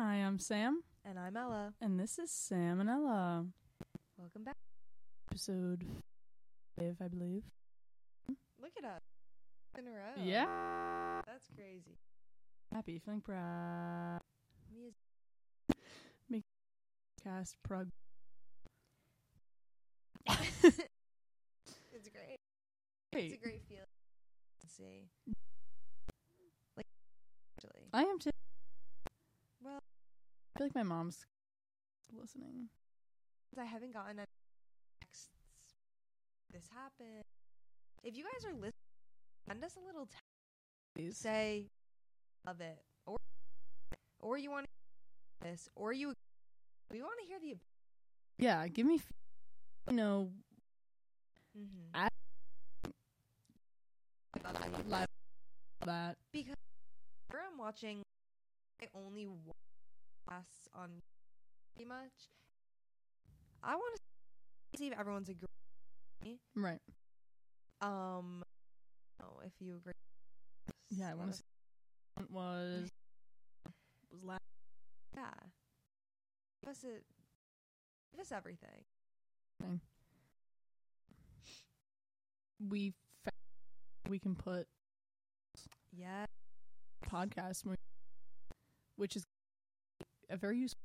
Hi, I'm Sam. And I'm Ella. And this is Sam and Ella. Welcome back. Episode 5, I believe. Look at us. In a row. Yeah. That's crazy. Happy, feeling proud. Make cast prog. It's great. It's a great feeling. Let's see. Like, actually. I am too. Well, I feel like my mom's listening. I haven't gotten any texts. This happened. If you guys are listening, send us a little text. Please. Say, love it. Or you want to hear this. Or we want to hear the. Yeah, give me. You know. Mm-hmm. I love that. Because I'm watching, I only watch podcasts on pretty much. I want to see if everyone's agreeing. Right. Oh, if you agree. Yeah, I want to see what was last. Yeah. Give us everything. We we can put podcasts, which is a very useful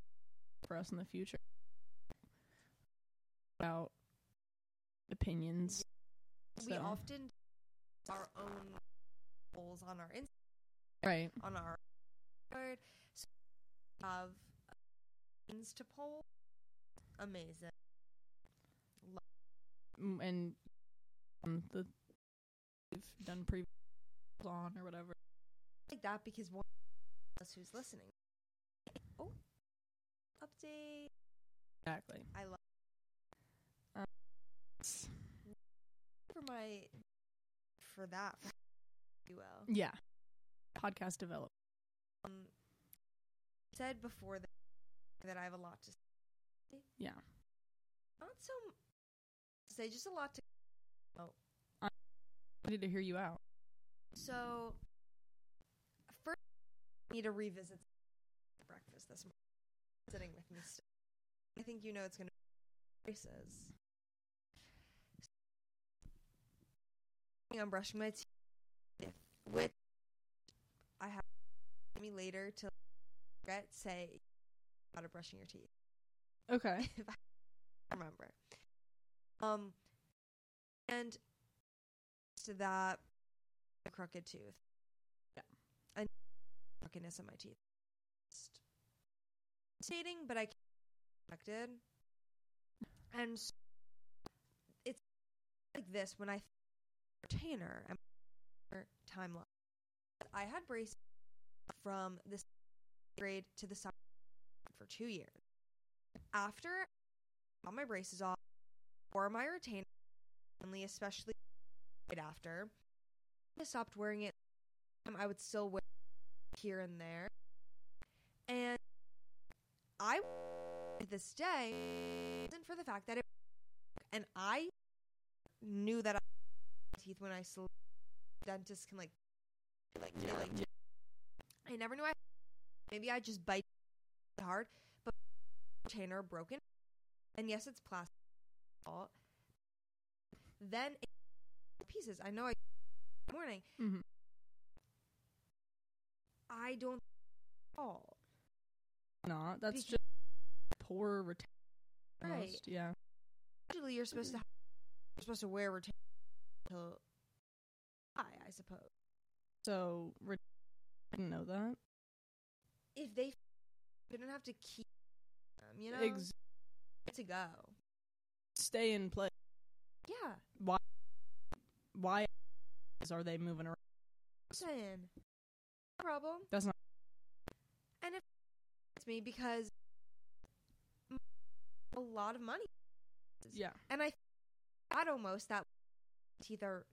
for us in the future about opinions. Yeah. So. We often do our own polls on our Instagram, right? On our Discord, so we have opinions to poll. Amazing. And the we've done previous on or whatever like that, because one of us who's listening. Oh, update. Exactly. I love it. Yeah, podcast development. Said before that I have a lot to say. Yeah, not so to say, just a lot to. Oh. I need to hear you out. So, first, I need to revisit breakfast this morning. Sitting with me still. I think you know it's going to be races. So, I'm brushing my teeth, which I have me later to regret, say, out of brushing your teeth. Okay. If I remember. And to that, a crooked tooth. Yeah. I know crookedness in my teeth. It's stating, but I can't be affected. And so it's like this when I think retainer and timeline. I had braces from the 6th grade to the summer for 2 years. After I got my braces off, or my retainer, especially right after I stopped wearing it, I would still wear it here and there, and I to this day wasn't for the fact that it, and I knew that I had my teeth when I slept. Dentists can I never knew I had, maybe I just bite hard, but retainer broken, and yes, it's plastic. Then it pieces. I know I morning. Mm-hmm. I don't all. No, that's because just poor retention. Right. Yeah. Usually you're supposed to wear retention until I suppose. So I didn't know that. If they don't have to keep them, you know, to go. Stay in place. Yeah. Why are they moving around? I'm saying, no problem. That's not. And it hurts me because a lot of money. Yeah. And I had almost that teeth are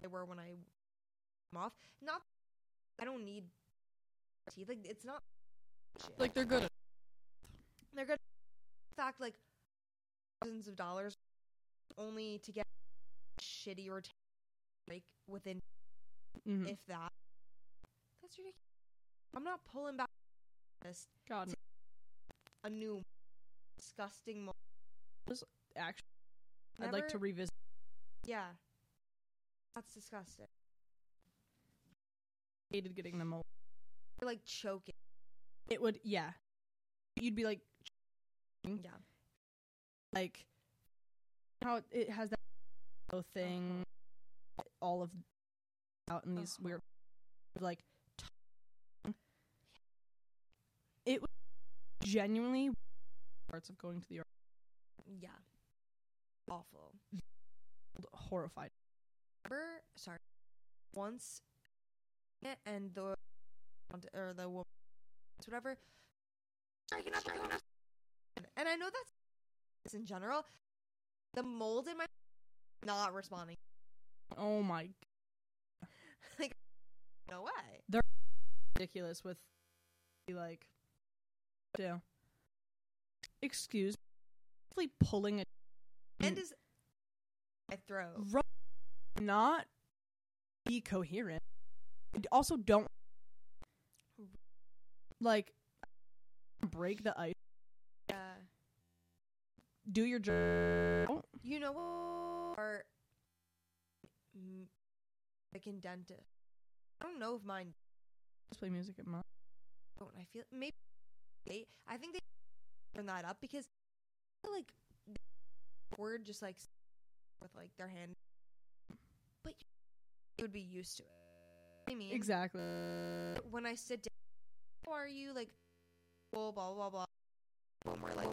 they were when I came off. Not I don't need teeth. Like it's not shit. Like they're good. They're good. In fact, like thousands of dollars only to get shitty or break within if that's ridiculous. I'm not pulling back God, a new disgusting moment. Actually, I'd like to revisit. Yeah, that's disgusting. I hated getting them old. You're like choking. It would, yeah. You'd be like, choking. Yeah. Like, how it has that thing, all of out in these weird, like, it was genuinely parts of going to the arcade. Yeah. Awful. Horrified. Remember, sorry, once, and the woman, whatever, and I know that's in general, the mold in my not responding. Oh my God. Like, no way. They're ridiculous with, like, yeah. Excuse me. Pulling it. And is my throat. Not be coherent. Also don't, like, break the ice. Yeah. Do your job. You know what? Or, like, in dentist. I don't know if mine. Let's play music at mine. Don't I feel maybe they, I think they turn that up because I feel like the word just like with like their hand, but you would be used to it. I mean, exactly. When I sit down, how are you? Like, blah blah blah blah. When we're like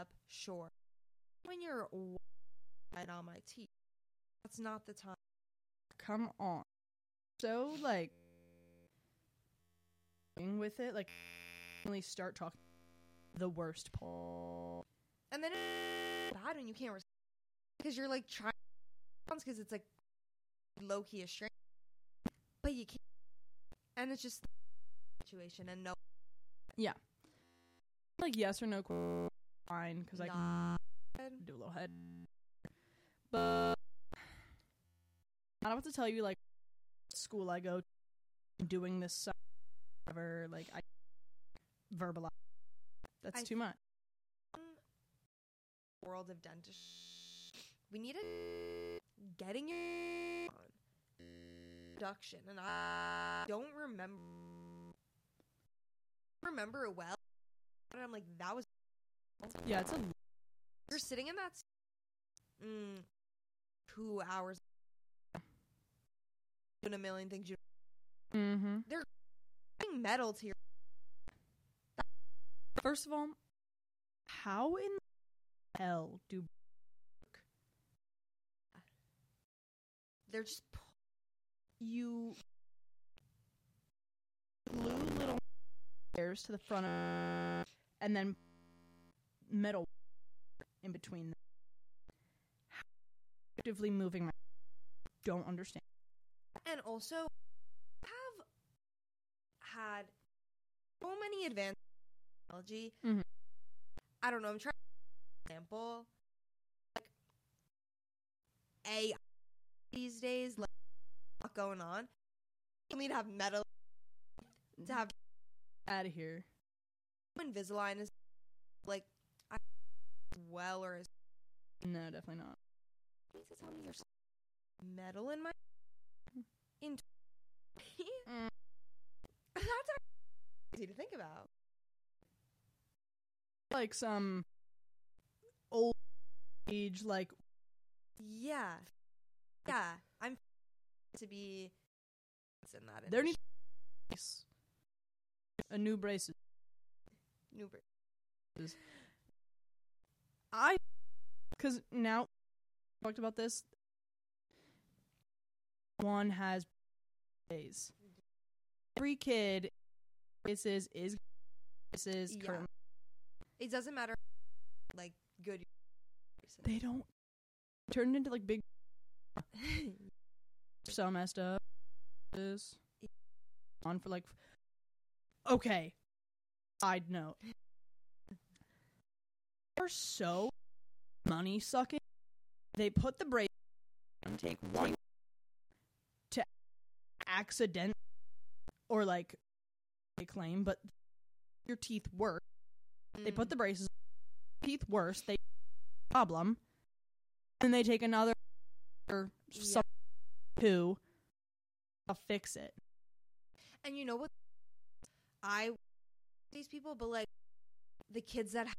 up, sure. When you're right on my teeth, that's not the time. Come on. So like. With it, like, really start talking the worst part, and then it's bad and you can't respond because you're like trying because it's like low key a strain, but you can't, and it's just the situation and no, yeah, like yes or no, fine because I can do a little head, but I don't have to tell you like school I go to, doing this. Ever like I verbalize that's too much. World of dentistry, we need a getting your production, and I don't remember it well. And I'm like, that was yeah. It's a you're sitting in that 2 hours doing a million things. You they're metal to your first of all, how in the hell do they're just you glue little hairs to the front of and then metal in between them. How actively moving my don't understand. And also had so many advanced technology. I don't know, I'm trying to example like AI these days, like a lot going on. You need to have metal to have out of here. Invisalign is like I as well or as no, definitely not. There's metal in my in that's easy to think about. Like some old age, like yeah, yeah. I'm to be it's in that. There needs a new braces. New braces. Because now talked about this. One has days. Every kid is yeah. Currently. It doesn't matter, like, good. They don't turn into, like, big. So messed up. This on for, like, okay. I'd know. They're so money sucking. They put the brace and take one to accident. Or, like, they claim, but your teeth worse. They put the braces on your teeth worse. They problem. And they take another some poo to fix it. And you know what? I these people, but like the kids that have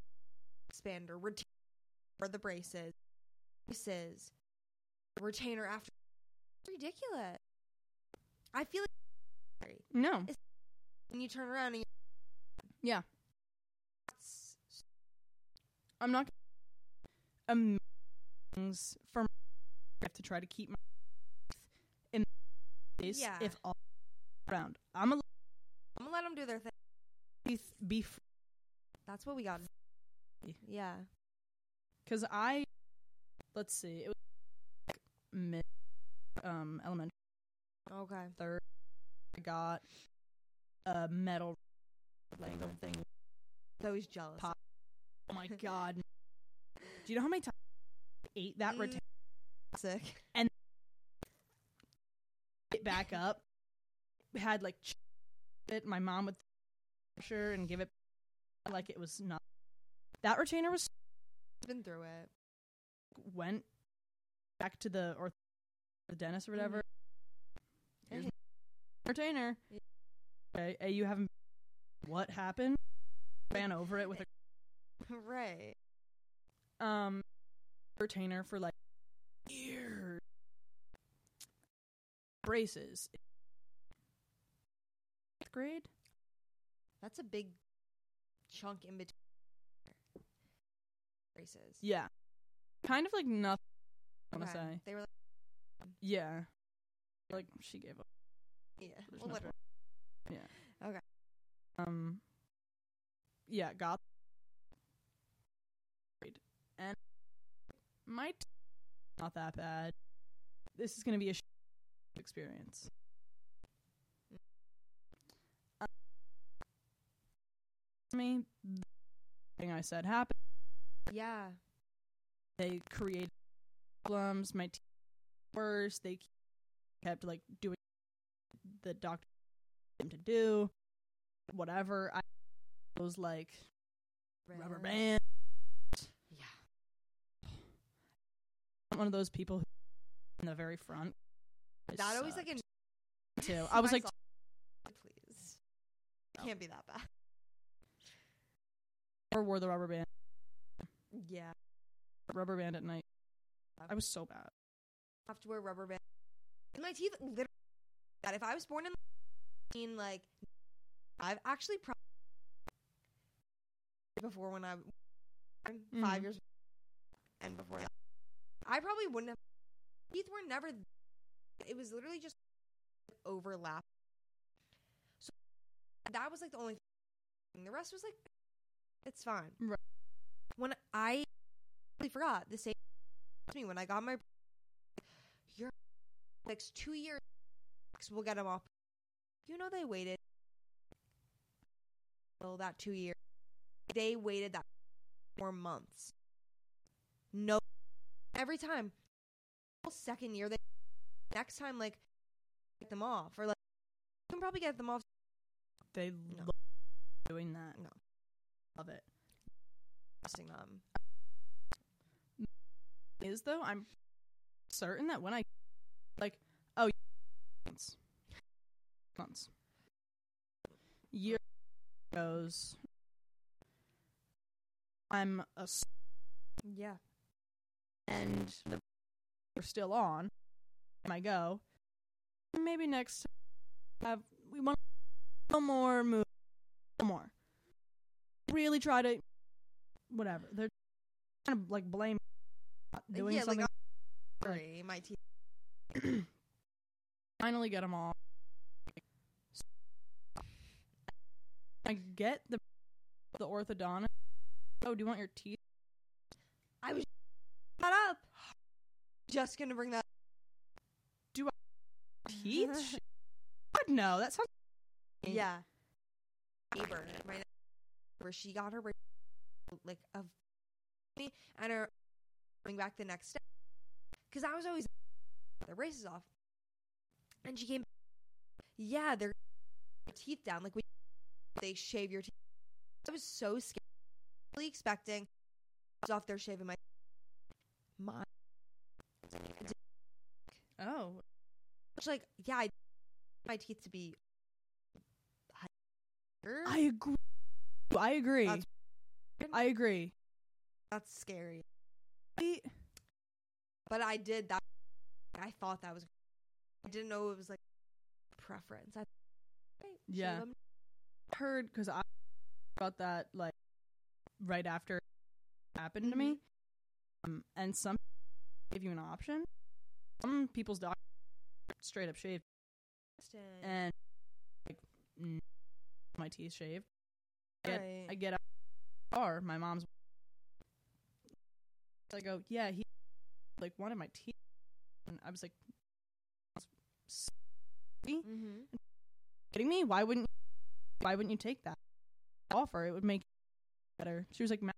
expander retainer for the braces retainer after ridiculous. I feel like no. It's when you turn around and yeah. I'm not gonna things for my life to try to keep my in place if all around. I'm gonna let them do their thing. Be that's what we got. Yeah. Cause I let's see, it was like mid elementary. Okay. Third I got a metal Lego thing. I was jealous. Pop. Oh my god. Do you know how many times I ate that retainer? Sick. And it back up. Had like it. My mom would pressure and give it like it was not. That retainer was been through it. Went back to the or the dentist or whatever. Mm-hmm. Here's my retainer. Yeah. Okay, you haven't. What happened? Ran over it with a. Right. Retainer for like years. Braces. 8th grade? That's a big chunk in between braces. Yeah. Kind of like nothing, I want to say. They were like. Yeah. Like she gave up. Yeah. Well, no literally. Point. Yeah. Okay. Yeah, got and my not that bad. This is going to be a experience. Me, the thing I said happened. Yeah. They created problems. My teeth worse. They kept like doing the doctor them to do whatever. I was like rubber band. One of those people who in the very front. Not sucked. Always like in too. I was like, please, no. Can't be that bad. Or wore the rubber band. Yeah, rubber band at night. I was so bad. I have to wear rubber band. My teeth literally. If I was born in, like, I've actually probably before when I was 5 years and before that. I probably wouldn't have. Teeth were never. It was literally just overlap. So that was like the only thing. The rest was like, it's fine. Right. When I really forgot the same to me when I got my. Your next 2 years, we'll get them off. You know they waited. Well, that 2 years, they waited that 4 months. No. Every time, second year, they next time like get them off or like you can probably get them off. They love doing that. No, love it. Trusting them is though. I'm certain that when I like oh months year goes, I'm a yeah. And the are still on. I go. Maybe next time we want a little more move, a little more. Really try to whatever. They're kind of like blame doing yeah, something. Like, sorry, my teeth. Finally get them all. I get the orthodontist. Oh, do you want your teeth? I was. Up just gonna bring that up. Do I teeth God, no that sounds yeah neighbor right where she got her like of me and her coming back the next day because I was always the braces off and she came yeah they're teeth down like we they shave your teeth I was so scared. I was really expecting. I was off there shaving my. Oh. Which, like, yeah, I didn't want my teeth to be higher. I agree. I agree. That's scary. But I did that. I thought that was. I didn't know it was like preference. I yeah. Heard because I about that like right after it happened to me. And some give you an option. Some people's doctors straight up shaved. And like my teeth shaved. I get out of the car. My mom's. I go, yeah, he like wanted my teeth. And I was like, kidding me? Why wouldn't you take that offer? It would make it better. She was like mad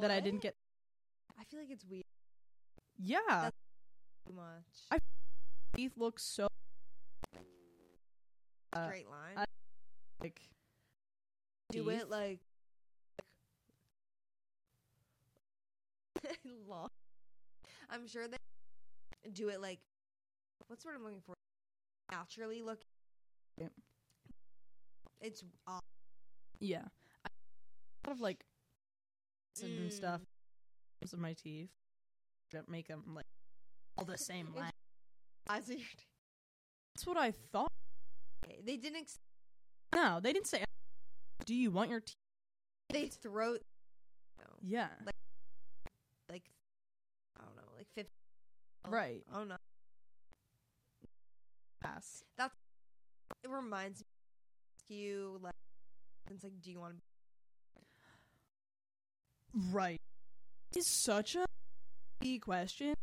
that I didn't get. I feel like it's weird. Yeah. That's too much. I teeth look so straight line. Like do teeth. It like long. I'm sure they do it like what's the word I'm looking for? Naturally looking. Yeah. It's odd. Yeah. I have a lot of like and stuff of my teeth that make them like all the same line. That's what I thought. They didn't No, they didn't say do you want your teeth? They throw yeah. Like I don't know, like 50 right. I don't know. Pass. That's it reminds me you like it's like do you want to be right is such a key question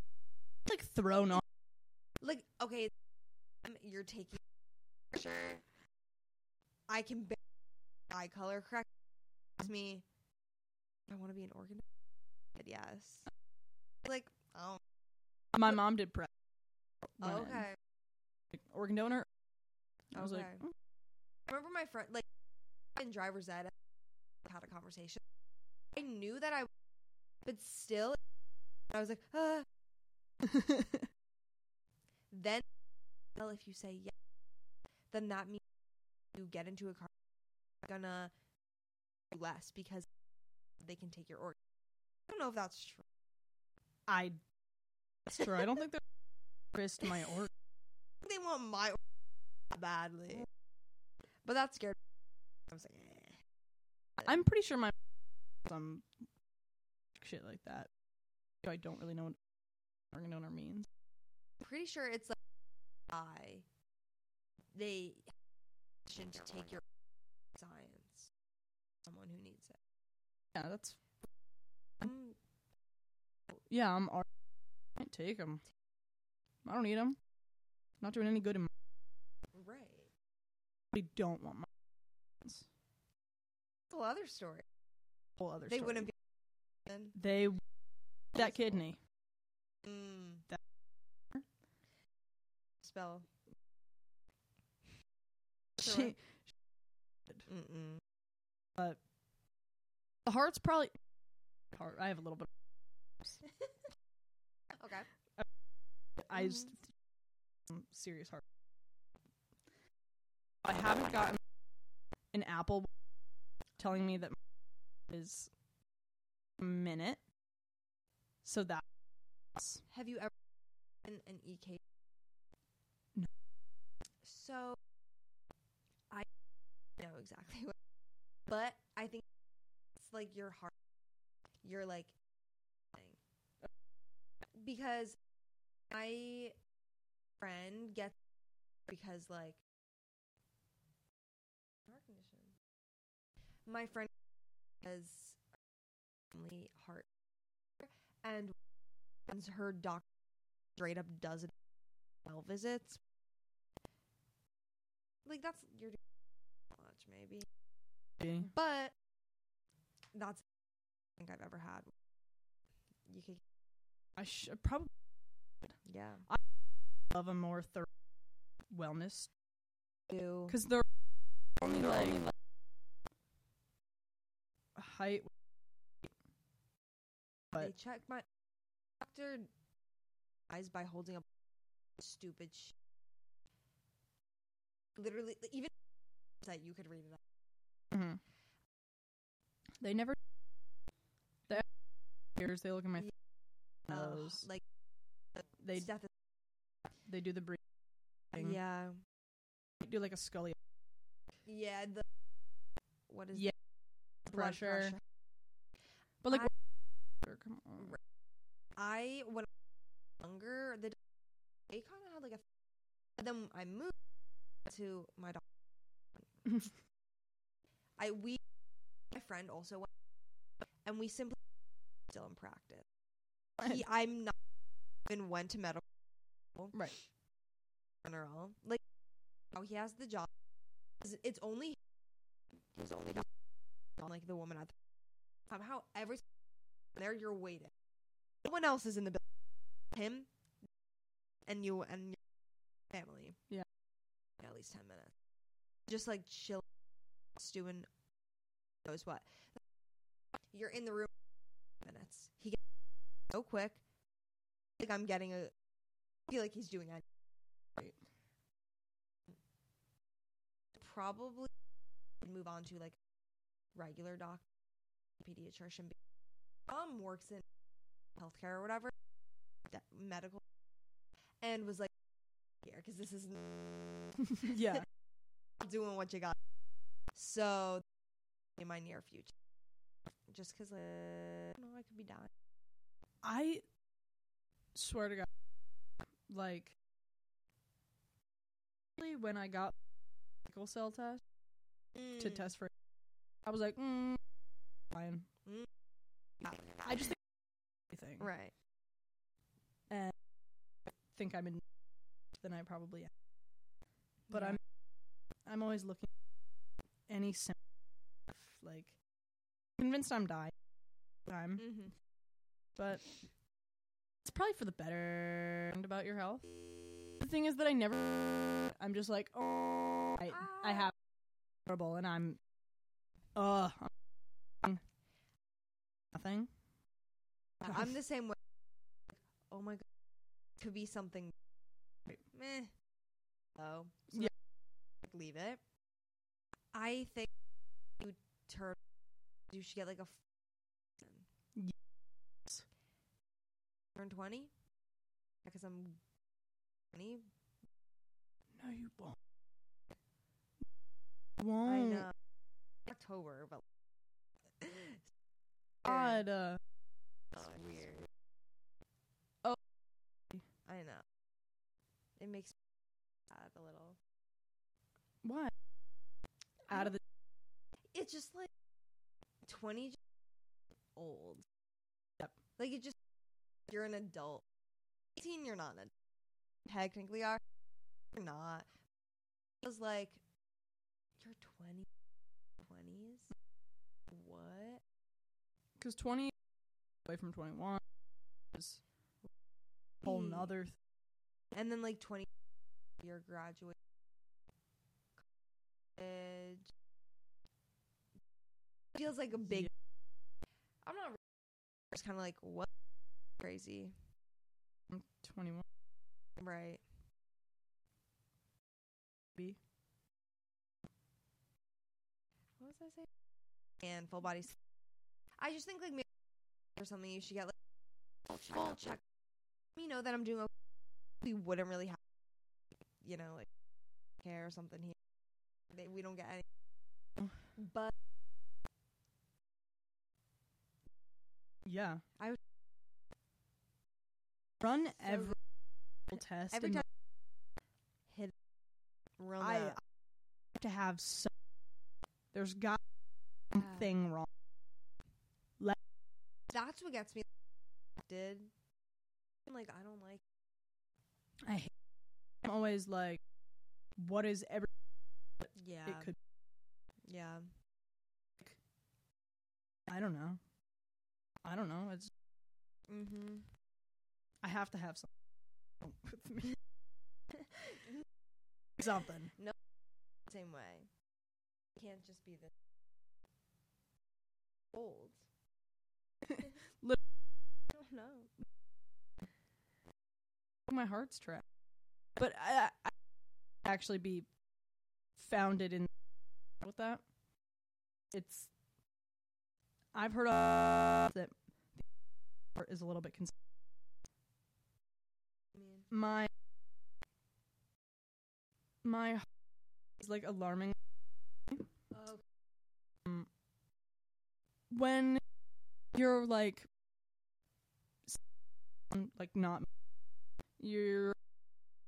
like thrown off like okay you're taking sure I can bear eye color correct me I want to be an organ yes like oh my mom did prep okay organ donor. I was like, oh. I remember my friend, like, in driver's ed, had a conversation. I knew that I, but still, I was like, ah. Then, well, if you say yes, then that means you get into a car, gonna do less because they can take your organ. I don't know if that's true. That's true. I don't think they're risked my organ. They want my badly, but that scared me. I was like, eh. I'm pretty sure my some shit like that. I don't really know what organ donor means. I'm pretty sure it's like they shouldn't take your science. Someone who needs it. Yeah, that's. I'm alright. I can't take them. I don't need them. Not doing any good in my right. We don't want my friends. Whole other story. They wouldn't be. They that kidney. That spell. But the heart's probably heart. I have a little bit. Okay. I just. Serious heart. I haven't gotten an Apple telling me that my is a minute. So that. Have you ever gotten an EKG? No. So I know exactly what, but I think it's like your heart. You're like because I. Friend gets because like heart condition. My friend has only heart, and her doctor straight up does 12 visits. Like that's you're doing much maybe, but that's I think I've ever had. You could. I should probably. Yeah. Of a more thorough wellness because they're only like height. But they check my doctor eyes by holding up stupid shit. Literally, even that you could read that. Mm-hmm. They never. They look at my nose. Like they do the breathing. Yeah. They do like a scully. Yeah. The what is? Yeah. Pressure. But like, come on. When I was younger, they kind of had like a. Then I moved to my doctor. My friend also went, and we simply still in practice. I'm not even went to medical school, right? In general, like now he has the job. It's only he's only not like the woman at the somehow every there you're waiting. No one else is in the building. Him and you and your family. Yeah, at least 10 minutes. Just like chilling, doing knows what. You're in the room. Minutes. He gets so quick. Like I'm getting a. I feel like he's doing it. Right. Probably move on to like regular doctor, pediatrician. Mom works in healthcare or whatever, medical, and was like, here because this is yeah, doing what you got. So in my near future. Just because I don't know, I could be dying. I swear to God, like, when I got sickle cell test to test for, I was like, fine. I just think everything. Right. And I think I'm in than I probably am. But yeah. I'm always looking at any symptom, like, convinced I'm dying time. Mm-hmm. But it's probably for the better about your health. The thing is that I'm just like, oh, I have horrible and I'm nothing. I'm the same way. Oh my God, could be something. Meh. Oh. So yeah. Leave it. I think you turn you should get like a yes. Turn 20 because I'm 20. No, you won't. I know. October, but God, it's weird. Oh, I know. It makes me sad a little. Why? Out of the. It's just like. 20 just old. Yep. Like it just you're an adult. 18 you're not an adult. Technically are you're not. It was like you're 20s? What? Because 20 away from 21 is a whole nother thing. And then like 20 you're graduating college. Feels like a big. Yeah. I'm not. It's kind of like what crazy. I'm 21. Right. B. What was I saying? And full body. I just think like maybe or something. You should get like full check. You know that I'm doing. Okay. We wouldn't really have. You know, like care or something here. We don't get any. But. Yeah. I would run every test. Every time hit run I have to have some there's got something wrong. That's what gets me did. Like I don't like I hate I'm always like what is every yeah. It could yeah. I don't know. It's. Mm-hmm. I have to have something with me. Something. No. Same way. It can't just be this. Oh. my heart's trapped. But I actually be founded in with that. It's I've heard of that the heart is a little bit concerned. My heart is like alarming. Oh. When you're like not you're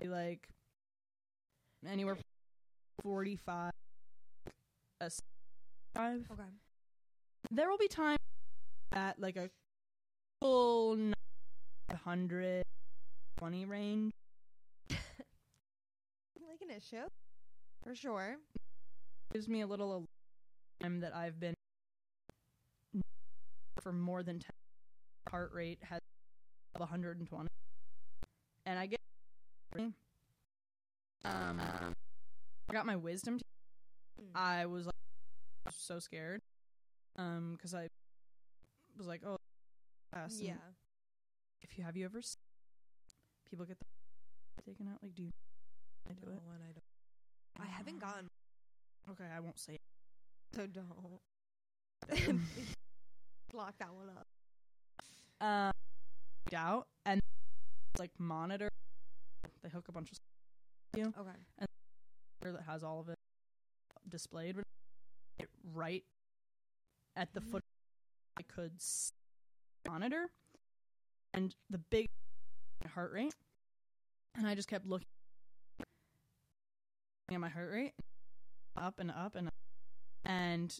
like anywhere 45 5. Okay. There will be times at like a full 120 range. Like an issue, for sure. Gives me a little time that I've been for more than 10. Heart rate has 120, and I get. I got my wisdom teeth. I was like, so scared, because I was like, oh, yeah. If you have you ever seen people get the taken out? Like, do you? I do it. When I don't. I haven't gotten. Okay, I won't say it. So don't block that one up. Out and like monitor. They hook a bunch of stuff to you. Okay. And that has all of it displayed right at the foot. I could monitor and the big heart rate, and I just kept looking at my heart rate up and up and up. And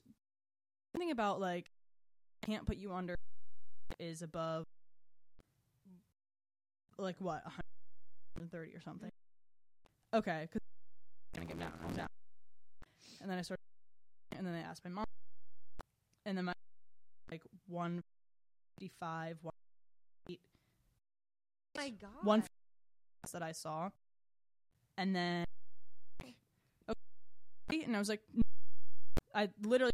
something about like can't put you under is above like what 130 or something. Okay, because I'm gonna get down. And then I started, and then I asked my mom, and then my like 155, 158, oh my God, 150 that I saw, and then okay, and I was like, no. I literally,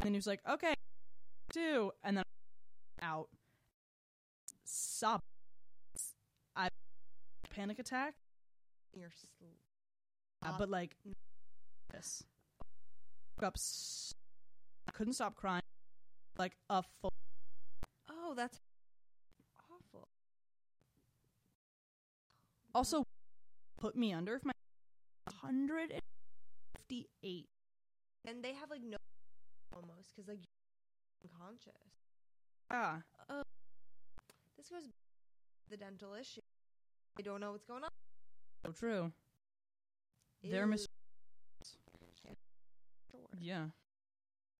and then he was like, okay, two, and then out, sob, I panic attack. You're sleep, but like this. Up, I couldn't stop crying like a full. Oh, that's awful. Also, put me under if my 158, and they have like no almost because like you're unconscious. Ah, this goes back to the dental issue. They don't know what's going on. So true. Ew. They're mistaken. Yeah.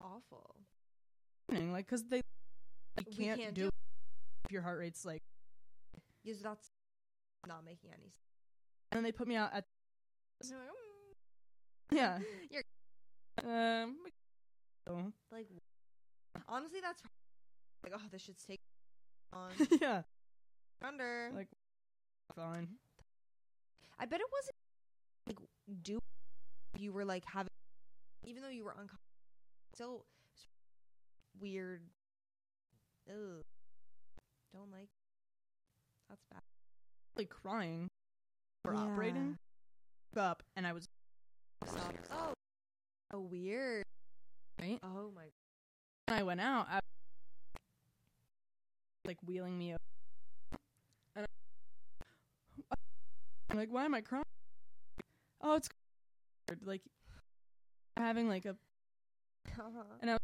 Awful. Like, because they can't do it if your heart rate's like. Because that's not making any sense. And then they put me out at. You're like, yeah. You're. Like, honestly, that's. Like, oh, this shit's taking on. Yeah. Under. Like, fine. I bet it wasn't. Like, do. You were like having. Even though you were unconscious, so weird. Ugh. Don't like. That's bad. Like crying. Or yeah. Operating. Up and I was. Oh. So weird. Right? Oh my. When I went out, I was like wheeling me up. And I'm like, why am I crying? Oh, it's weird. Like. Having like a and I was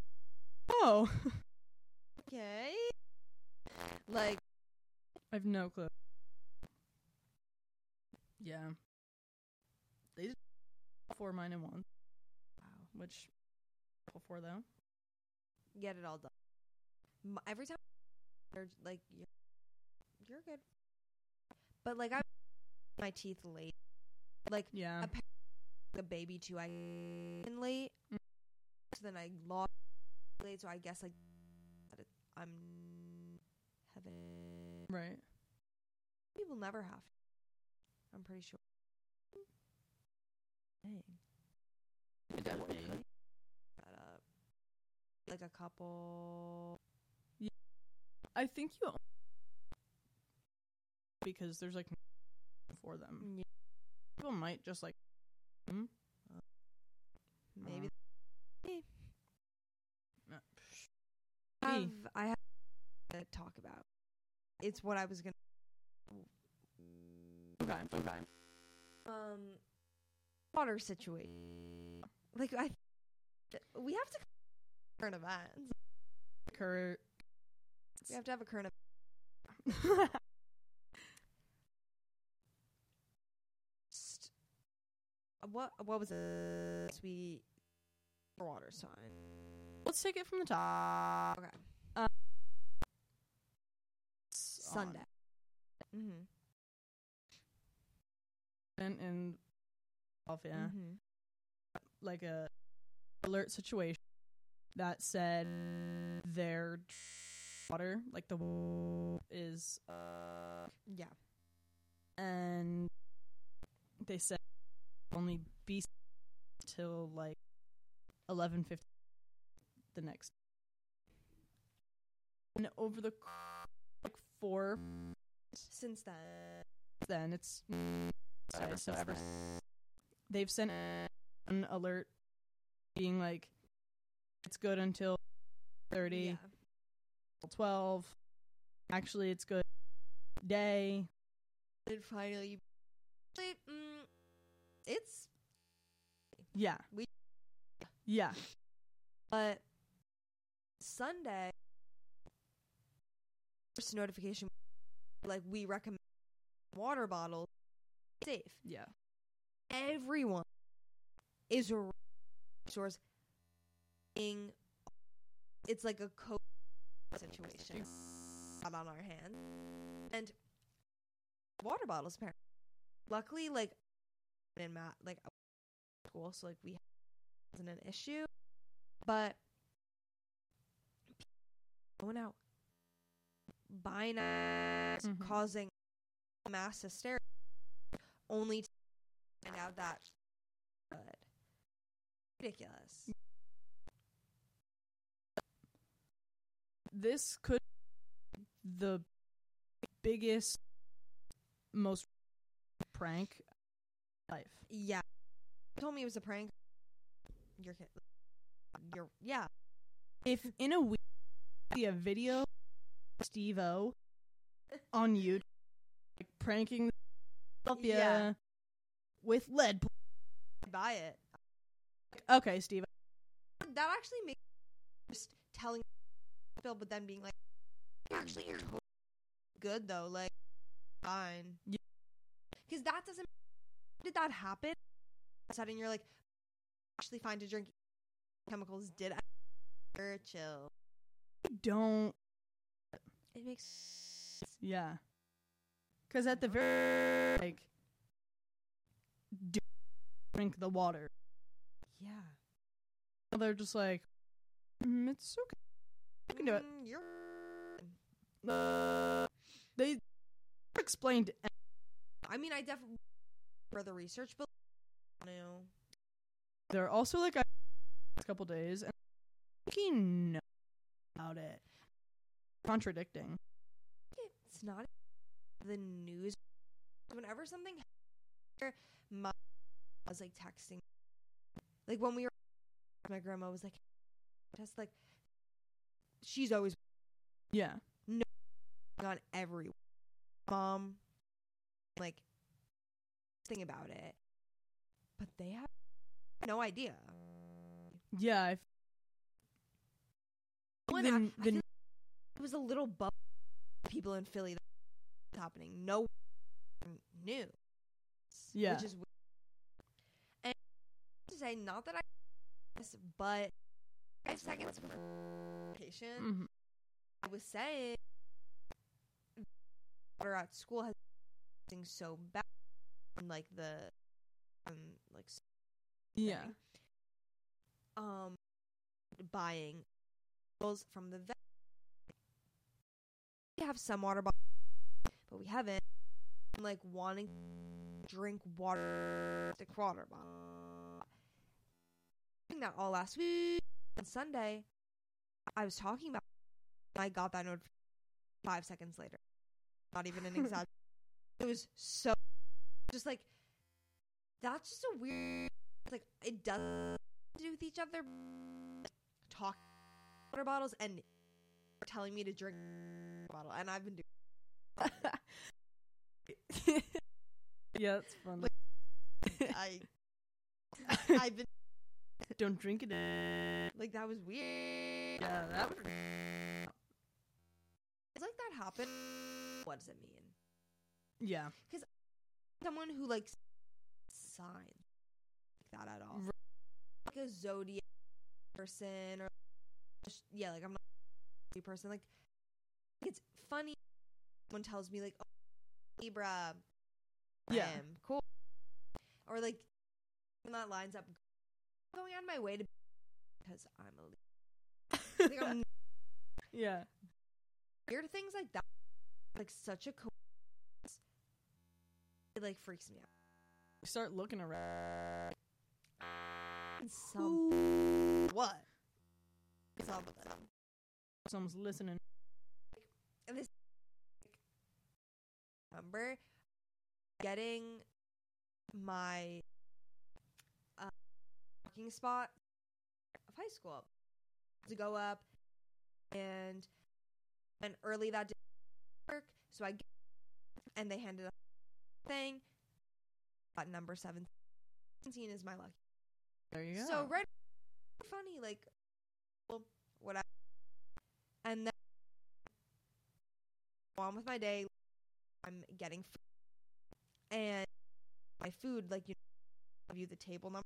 oh okay like I've no clue. Yeah, they just 4 minus 1. Wow, which before though get it all done every time they're like you're good but like I my teeth late like yeah a baby too I in late so then I lost late so I guess like I'm heaven right we will never have to. I'm pretty sure dang like a couple yeah. I think you because there's like for them. Yeah. People might just like maybe. I have to talk about. It's what I was gonna. Okay. Water situation. Like we have to current events. We have to have a current event. What was it? Sweet water sign. Let's take it from the top. Okay. Sunday. And like a alert situation that said their water, like the is and they said only be till like 11:50 the next. And over the like 4 since then it's ever they've sent an alert being like it's good until 30 12 actually it's good day and finally it's but Sunday first notification like we recommend water bottles safe. Yeah. Everyone is a resource. It's like a COVID situation on our hands. And water bottles, apparently. Luckily, like, in math, like, school, so, like, we wasn't an issue. But going out, buying us, causing mass hysteria. Only to find out that good. Ridiculous. This could be the biggest, most prank of life. Yeah. You told me it was a prank. Yeah. If in a week see a video of Steve-O on YouTube like, pranking with lead. Buy it. Okay, Steve. That actually makes just telling Bill, but then being like, actually, you're totally good though. Like, fine. Because that doesn't. Did that happen? All of a sudden, you're like, actually, fine to drink chemicals. Did I chill? Don't. It makes sense. Yeah. Because at the very, like, drink the water. Yeah. They're just like, it's okay. You can do it. You're... they explained anything. I mean, I definitely further research, but no. They're also like, I a couple days, and I think he knows about it. Contradicting. It's not the news whenever something happened, my I was like texting like when we were my grandma was like just like she's always no on everyone mom like thing about it but they have no idea I feel it was a little bubble of people in Philly that happening no one knew which is weird. And I have to say not that I guess, but 5 seconds for patient I was saying water at school has been so bad and like the like thing. Buying bottles from the vet we have some water bottles but we haven't. I'm like wanting to drink water, the water bottle. Doing that all last week on Sunday. I was talking about. And I got that note 5 seconds later. Not even an exaggeration. It was so just like, that's just a weird, like, it doesn't do with each other. Talk water bottles and telling me to drink a bottle, and I've been doing yeah, it's funny. Like, I've been don't drink it in. Like, that was weird. Yeah, that was weird. It's like that happened. What does it mean? Yeah, because someone who likes signs like that at all, right. Like a zodiac person, or yeah, like I'm not a person. Like, it's funny. Someone tells me like, oh, Libra, yeah, I am cool, or like when that lines up. I'm going on my way to because I'm a Libra. Like, I'm yeah, weird things like that. Like such a cool. It, like, freaks me out. You start looking around. Some what? It's all about them. Someone's listening. And this remember getting my parking spot of high school to go up, and early that day work, so I get, and they handed up. Thing at number 17 is my lucky. There you go. So right, funny, like, well, what I and then go on with my day. I'm getting food, and my food, like, you know, give you the table number.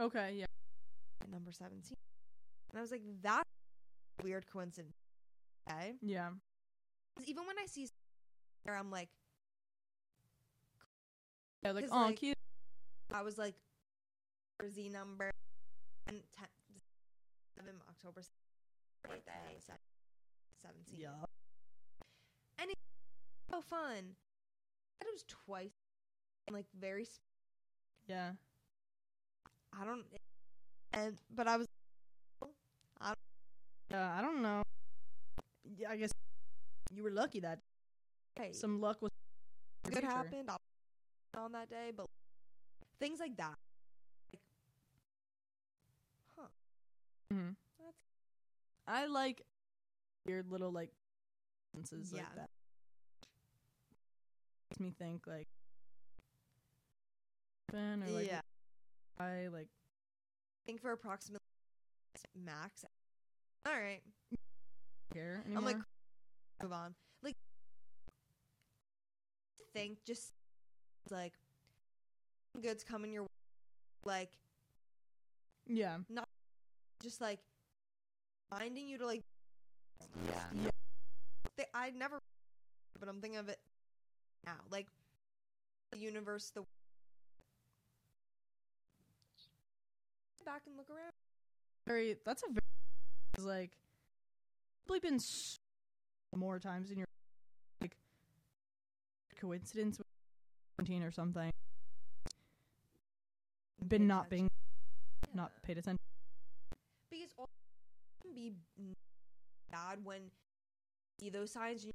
Okay, yeah. At number 17, and I was like, that's a weird coincidence. Okay. Yeah. Because even when I see there, I'm like. Yeah, like, oh, like, cute. I was like, Z number, and 7 October 17th. Yeah. And it's so fun. It was twice, and like very. Yeah. I don't. And but I was. I don't. I don't know. Yeah, I guess you were lucky that. Okay. Some luck was. Good future. Happened. On that day, but things like that, like, huh? Mm-hmm. That's I like weird little like sentences, yeah. Like that makes me think like or like yeah. I like think for approximately max. All right, care anymore? I'm like move on. Like think just. Like goods coming your way, like yeah, not just like finding you to like yeah. Yeah. I never, but I'm thinking of it now, like the universe. The back and look around. Very. That's a very like probably been so more times in your like coincidence. With or something been not being yeah. Not paid attention because all can be bad when you see those signs and you,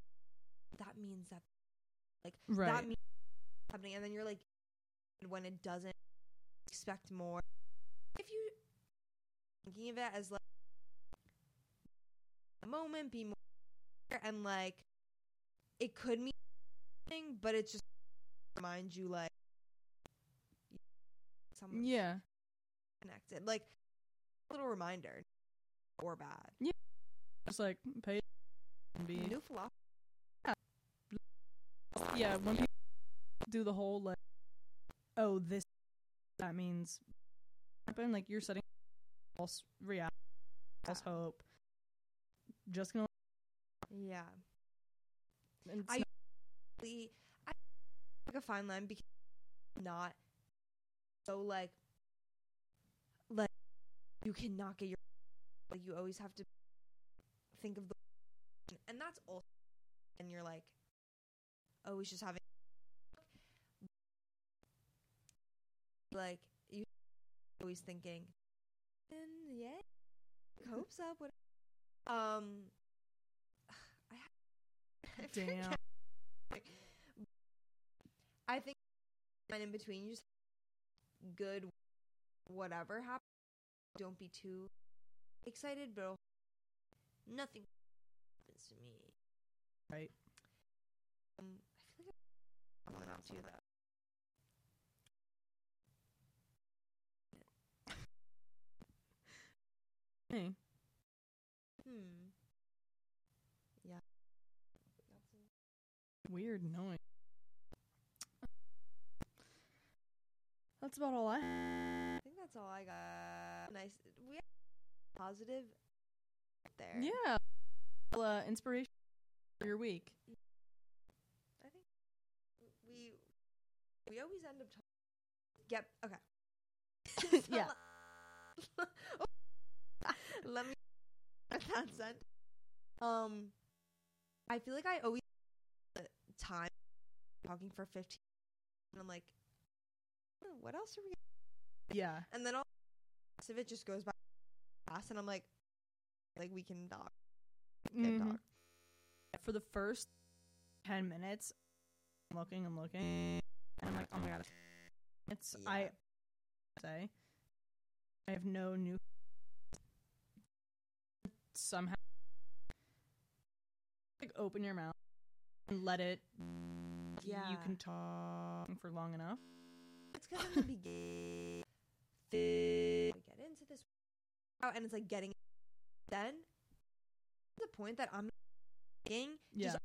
that means that like right. That means happening and then you're like when it doesn't expect more if you thinking of it as like a moment be more and like it could mean something but it's just remind you like someone yeah connected like a little reminder or bad yeah just like pay be new philosophy yeah, yeah when people do the whole like oh this that means happen like you're setting false reality false yeah. Hope just gonna yeah and I really like a fine line because not so like you cannot get your like you always have to think of the and that's also and you're like always just having like you always thinking and yeah hopes up whatever. I damn I think in between, you just good whatever happens. Don't be too excited, but nothing happens to me. Right. I feel like I'm going on to that. Hey. Yeah. Weird noise. That's about all I think that's all I got. Nice. We have positive there. Yeah. Inspiration for your week. I think we always end up talking. Yep. Okay. Yeah. Let me get that sent. I feel like I always have time talking for 15 minutes, and I'm like, oh, what else are we gonna do? Yeah. And then all the rest of it just goes by fast, and I'm like, we can talk. We can talk. For the first 10 minutes, I'm looking, and I'm like, oh my god. It's yeah. I have no new somehow open your mouth and let it you can talk for long enough. It's because I'm gonna be get into this and it's like getting then the point that I'm getting just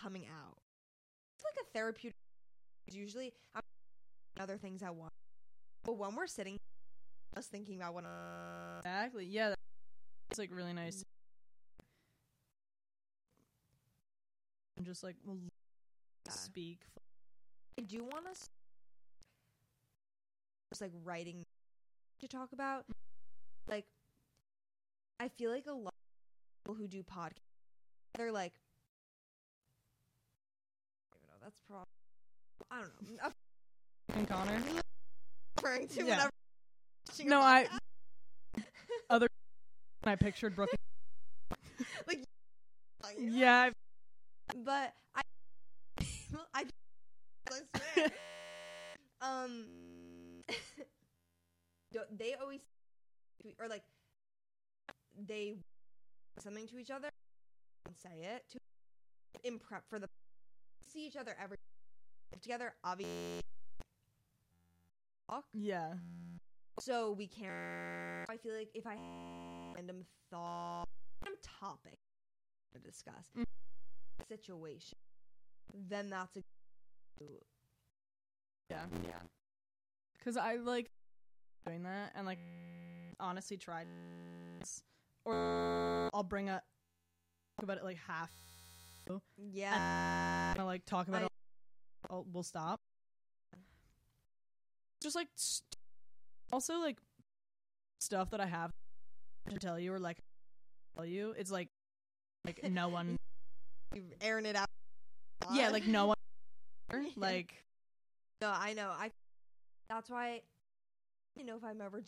coming out. It's like a therapeutic. Usually I'm other things I want, but when we're sitting just thinking about what exactly it's like really nice. I'm just like speak. I do want us just like writing to talk about. Like, I feel like a lot of people who do podcasts, they're like, I don't even know. That's probably I don't know. And Connor referring to whatever. No, I other. I pictured Brooke. Yeah. But I swear. They always or like they something to each other and say it to in prep for the see each other every together obviously talk. Yeah. So we can't. I feel like if I have random thought, random topic to discuss, situation, then that's a yeah. Because I like doing that, and like honestly tried, or I'll bring up about it like half. Yeah, I like talk about it. We'll stop. Just like. Also, like, stuff that I have to tell you or, like, tell you, it's, like, no one... You're airing it out. Yeah, like, no one... Like... No, I know. That's why I don't know if I'm ever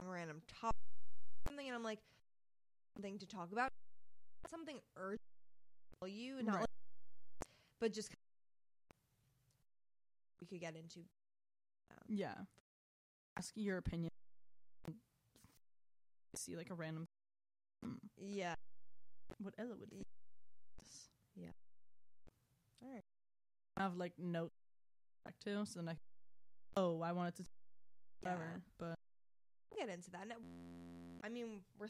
on a random topic or something, and I'm, like, something to talk about. Something urgent to tell you, not, right. Like, but just... We could get into... Yeah. Ask your opinion. See like a random yeah. What Ella would be. Yeah. Alright. I have like notes back to so then I I wanted to whatever. But we'll get into that. No, I mean we're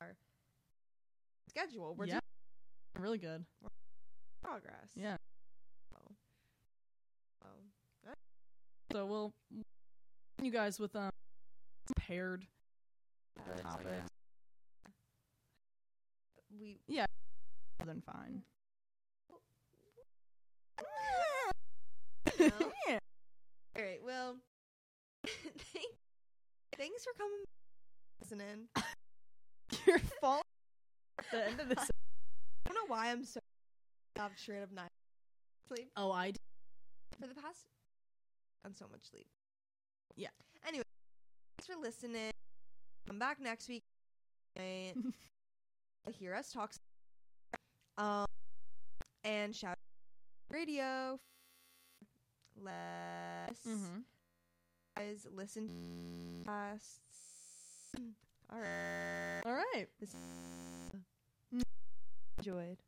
our schedule. We're doing really good. We're progress. Yeah. Oh. So we'll you guys with paired topics. Then fine. No. Yeah. All right. Well, thanks for coming, listening. Your fault. At the end of this, I don't know why I'm so straight up night sleep. Oh, I do. For the past, I'm so much sleep. Yeah. Anyway, thanks for listening. Come back next week. Hear us talk. And shout out radio. less. Mm-hmm. Guys, listen to us. All right. All right. Enjoyed.